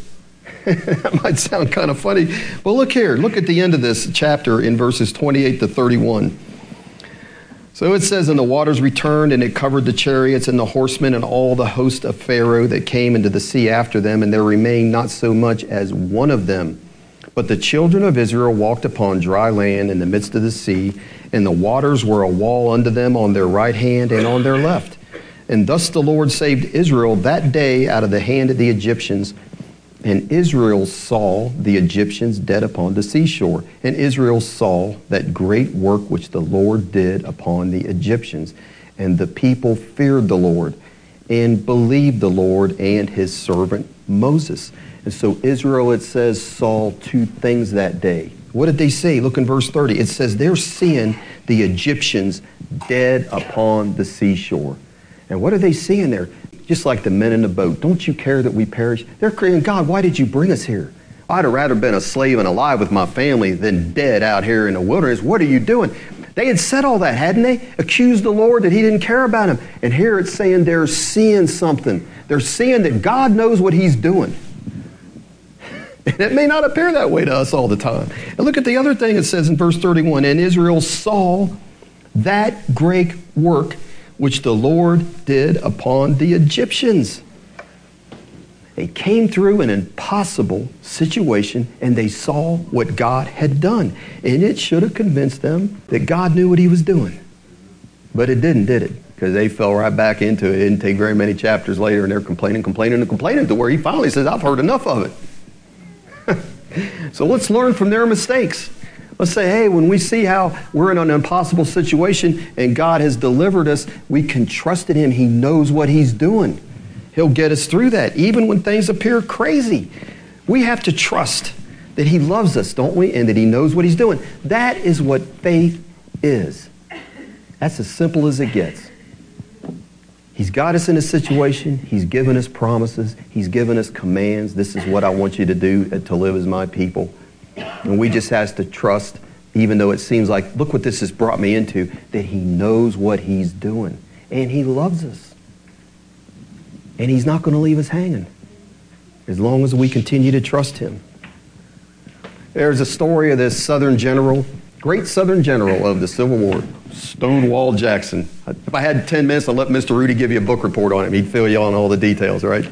That might sound kind of funny, but look here. Look at the end of this chapter in verses twenty-eight to thirty-one. So it says, and the waters returned, and it covered the chariots and the horsemen and all the host of Pharaoh that came into the sea after them, and there remained not so much as one of them. But the children of Israel walked upon dry land in the midst of the sea, and the waters were a wall unto them on their right hand and on their left. And thus the Lord saved Israel that day out of the hand of the Egyptians. And Israel saw the Egyptians dead upon the seashore. And Israel saw that great work which the Lord did upon the Egyptians. And the people feared the Lord and believed the Lord and his servant Moses. And so Israel, it says, saw two things that day. What did they see? Look in verse thirty. It says they're seeing the Egyptians dead upon the seashore. And what are they seeing there? Just like the men in the boat. Don't you care that we perish? They're crying, God, why did you bring us here? I'd have rather been a slave and alive with my family than dead out here in the wilderness. What are you doing? They had said all that, hadn't they? Accused the Lord that he didn't care about him. And here it's saying they're seeing something. They're seeing that God knows what he's doing. And it may not appear that way to us all the time. And look at the other thing it says in verse thirty-one. And Israel saw that great work which the Lord did upon the Egyptians. They came through an impossible situation, and they saw what God had done. And it should have convinced them that God knew what he was doing. But it didn't, did it? Because they fell right back into it. It didn't take very many chapters later, and they're complaining, complaining, and complaining to where he finally says, I've heard enough of it. So let's learn from their mistakes. Let's say, hey, when we see how we're in an impossible situation and God has delivered us, we can trust in him. He knows what he's doing. He'll get us through that, even when things appear crazy. We have to trust that he loves us, don't we? And that he knows what he's doing. That is what faith is. That's as simple as it gets. He's got us in a situation. He's given us promises. He's given us commands. This is what I want you to do, to live as my people. And we just have to trust, even though it seems like, look what this has brought me into, that he knows what he's doing. And he loves us. And he's not going to leave us hanging as long as we continue to trust him. There's a story of this Southern general, great Southern general of the Civil War, Stonewall Jackson. If I had ten minutes, I'd let Mister Rudy give you a book report on him. He'd fill you on all the details, right?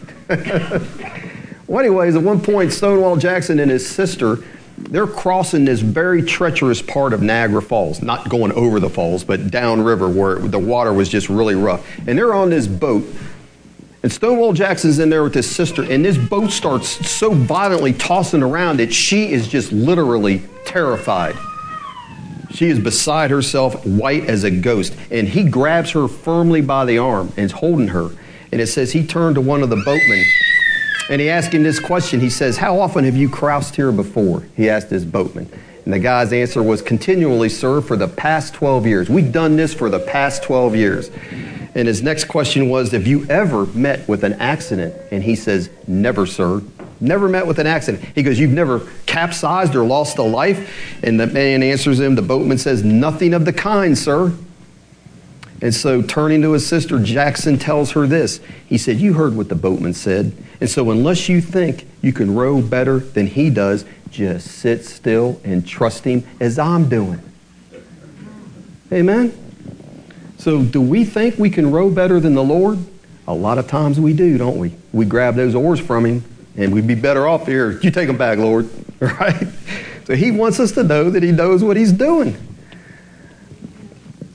Well, anyways, at one point, Stonewall Jackson and his sister, they're crossing this very treacherous part of Niagara Falls, not going over the falls, but downriver where it, the water was just really rough. And they're on this boat, and Stonewall Jackson's in there with his sister, and this boat starts so violently tossing around that she is just literally terrified. She is beside herself, white as a ghost, and he grabs her firmly by the arm and is holding her. And it says he turned to one of the boatmen, and he asked him this question. He says, how often have you crossed here before? He asked his boatman. And the guy's answer was, continually, sir, for the past twelve years. We've done this for the past twelve years. And his next question was, have you ever met with an accident? And he says, never, sir. Never met with an accident. He goes, you've never capsized or lost a life? And the man answers him, the boatman says, nothing of the kind, sir. And so turning to his sister, Jackson tells her this. He said, you heard what the boatman said. And so unless you think you can row better than he does, just sit still and trust him as I'm doing. Amen? So do we think we can row better than the Lord? A lot of times we do, don't we? We grab those oars from him and we'd be better off here. You take them back, Lord. Right? So he wants us to know that he knows what he's doing.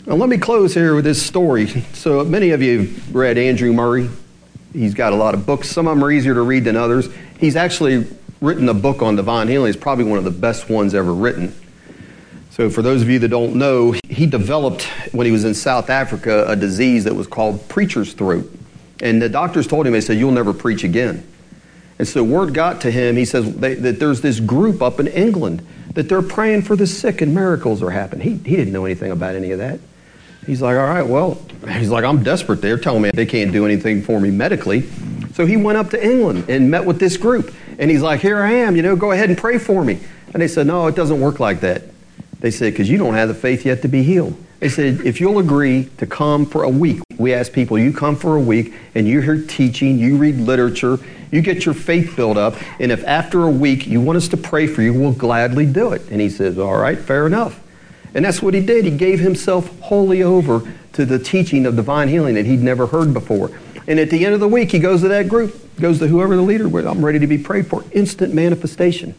Now, let me close here with this story. So many of you have read Andrew Murray. He's got a lot of books. Some of them are easier to read than others. He's actually written a book on divine healing. It's probably one of the best ones ever written. So for those of you that don't know, he developed, when he was in South Africa, a disease that was called preacher's throat. And the doctors told him, they said, you'll never preach again. And so word got to him, he says, they, that there's this group up in England that they're praying for the sick and miracles are happening. He he didn't know anything about any of that. He's like, all right, well, he's like, I'm desperate. They're telling me they can't do anything for me medically. So he went up to England and met with this group. And he's like, here I am, you know, go ahead and pray for me. And they said, no, it doesn't work like that. They said, because you don't have the faith yet to be healed. They said, if you'll agree to come for a week, we asked people, you come for a week and you hear teaching, you read literature, you get your faith built up. And if after a week you want us to pray for you, we'll gladly do it. And he says, all right, fair enough. And that's what he did. He gave himself wholly over to the teaching of divine healing that he'd never heard before. And at the end of the week, he goes to that group, goes to whoever the leader was, I'm ready to be prayed for. Instant manifestation.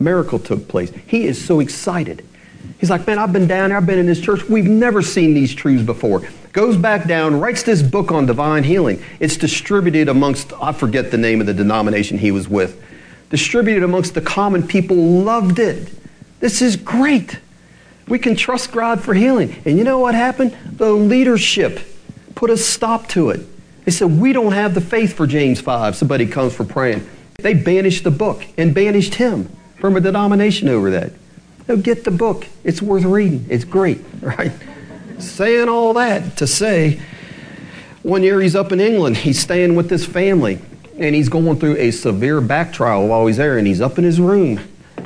Miracle took place. He is so excited. He's like, man, I've been down here. I've been in this church. We've never seen these truths before. Goes back down, writes this book on divine healing. It's distributed amongst, I forget the name of the denomination he was with. Distributed amongst the common people, loved it. This is great. We can trust God for healing. And you know what happened? The leadership put a stop to it. They said, we don't have the faith for James five. Somebody comes for praying. They banished the book and banished him from a denomination over that. No, get the book. It's worth reading. It's great, right? Saying all that to say, one year he's up in England. He's staying with his family. And he's going through a severe back trial while he's there. And he's up in his room.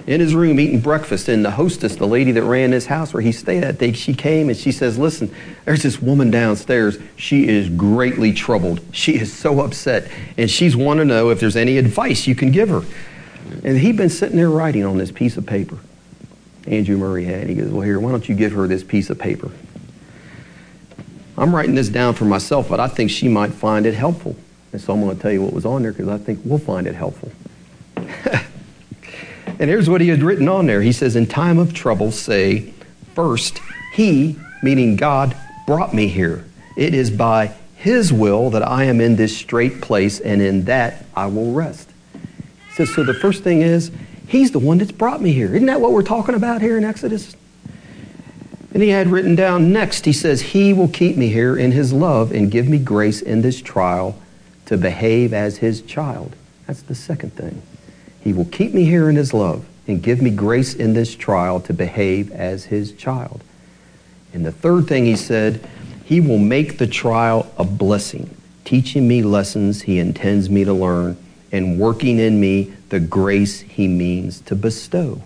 in his room eating breakfast, and the hostess, the lady that ran this house where he stayed that day, she came and she says, listen, there's this woman downstairs. She is greatly troubled. She is so upset, and she's wanting to know if there's any advice you can give her. And he'd been sitting there writing on this piece of paper. Andrew Murray had. He goes, well, here, why don't you give her this piece of paper? I'm writing this down for myself, but I think she might find it helpful. And so I'm going to tell you what was on there because I think we'll find it helpful. And here's what he had written on there. He says, in time of trouble, say, first, he, meaning God, brought me here. It is by his will that I am in this straight place, and in that I will rest. He says, so the first thing is, he's the one that's brought me here. Isn't that what we're talking about here in Exodus? And he had written down next, he says, he will keep me here in his love and give me grace in this trial to behave as his child. That's the second thing. He will keep me here in his love and give me grace in this trial to behave as his child. And the third thing he said, he will make the trial a blessing, teaching me lessons he intends me to learn and working in me the grace he means to bestow.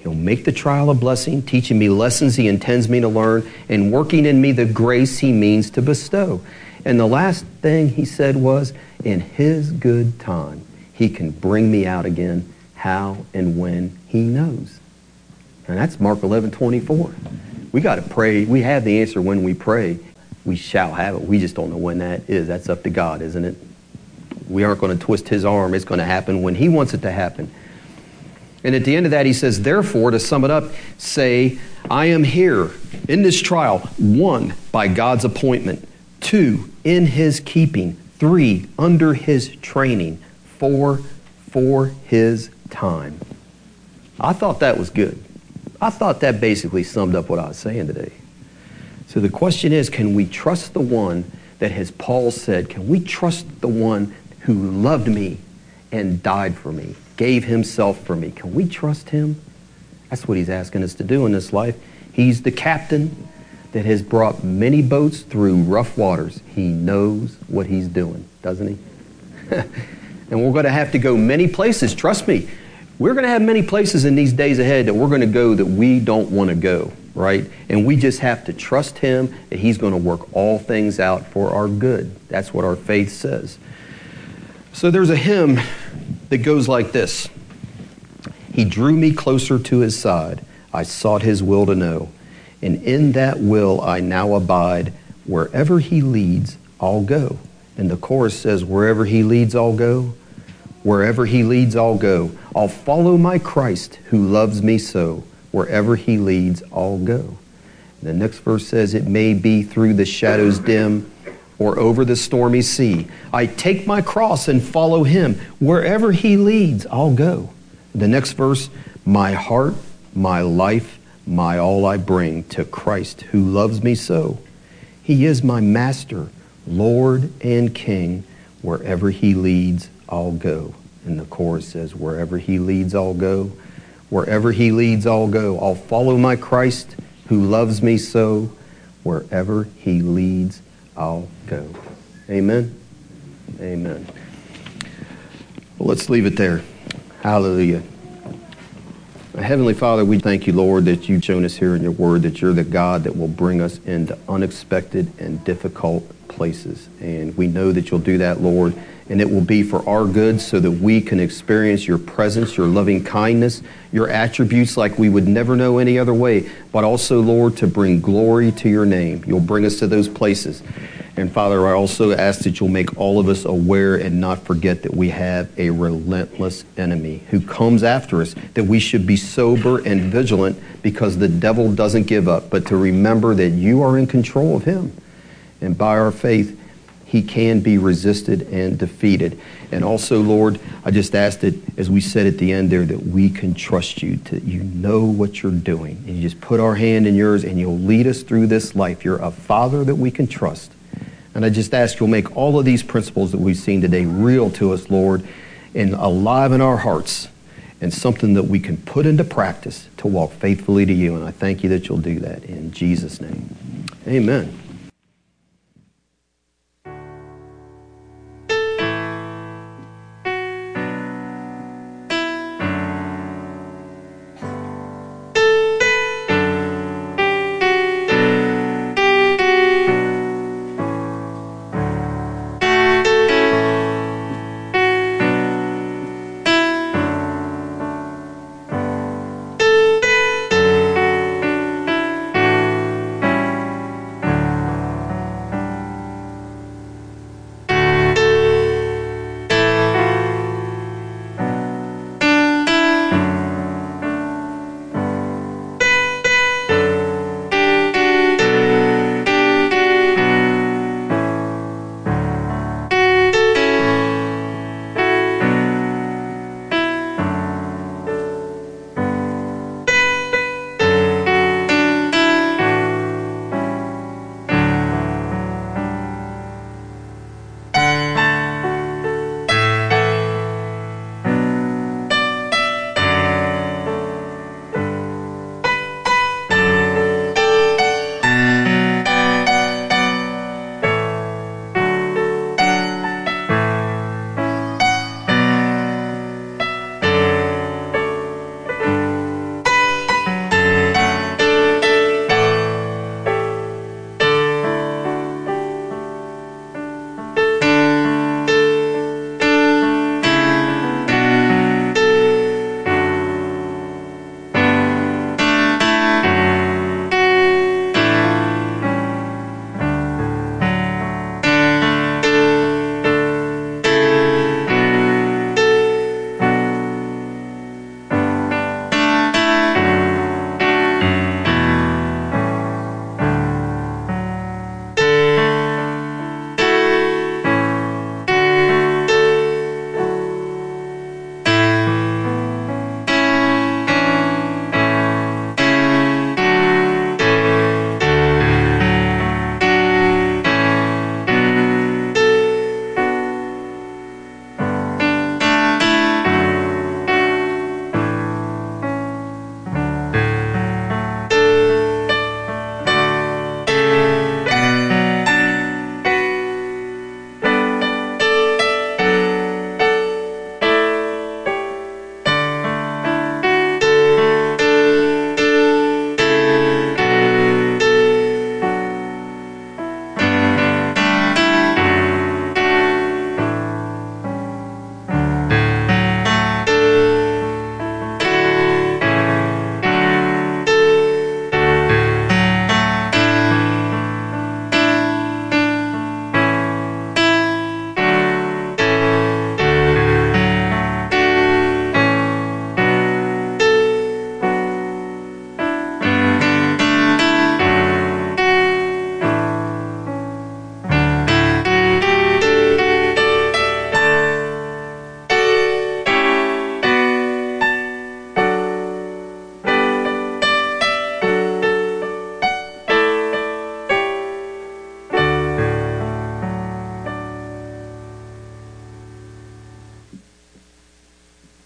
He'll make the trial a blessing, teaching me lessons he intends me to learn and working in me the grace he means to bestow. And the last thing he said was, in his good time, he can bring me out again, how and when he knows. And that's Mark eleven twenty-four. We got to pray. We have the answer when we pray. We shall have it. We just don't know when that is. That's up to God, isn't it? We aren't going to twist his arm. It's going to happen when he wants it to happen. And at the end of that, he says, therefore, to sum it up, say, I am here in this trial, one, by God's appointment, two, in his keeping, three, under his training, For, for his time. I thought that was good. I thought that basically summed up what I was saying today. So the question is, can we trust the one that, as Paul said, can we trust the one who loved me and died for me, gave himself for me? Can we trust him? That's what he's asking us to do in this life. He's the captain that has brought many boats through rough waters. He knows what he's doing, doesn't he? And we're going to have to go many places. Trust me, we're going to have many places in these days ahead that we're going to go that we don't want to go, right? And we just have to trust him that he's going to work all things out for our good. That's what our faith says. So there's a hymn that goes like this. He drew me closer to his side. I sought his will to know. And in that will I now abide. Wherever he leads, I'll go. And the chorus says, wherever he leads, I'll go. Wherever he leads, I'll go. I'll follow my Christ who loves me so. Wherever he leads, I'll go. And the next verse says, it may be through the shadows dim or over the stormy sea. I take my cross and follow him. Wherever he leads, I'll go. The next verse, my heart, my life, my all I bring to Christ who loves me so. He is my master, Lord and King, wherever he leads, I'll go. And the chorus says, wherever he leads, I'll go. Wherever he leads, I'll go. I'll follow my Christ who loves me so. Wherever he leads, I'll go. Amen? Amen. Well, let's leave it there. Hallelujah. Heavenly Father, we thank you, Lord, that you've shown us here in your word that you're the God that will bring us into unexpected and difficult places. And we know that you'll do that, Lord, and it will be for our good so that we can experience your presence, your loving kindness, your attributes like we would never know any other way, but also, Lord, to bring glory to your name. You'll bring us to those places. And Father, I also ask that you'll make all of us aware and not forget that we have a relentless enemy who comes after us, that we should be sober and vigilant because the devil doesn't give up, but to remember that you are in control of him. And by our faith, he can be resisted and defeated. And also, Lord, I just ask that, as we said at the end there, that we can trust you, that you know what you're doing. And you just put our hand in yours and you'll lead us through this life. You're a Father that we can trust. And I just ask you'll make all of these principles that we've seen today real to us, Lord, and alive in our hearts, and something that we can put into practice to walk faithfully to you. And I thank you that you'll do that in Jesus' name. Amen.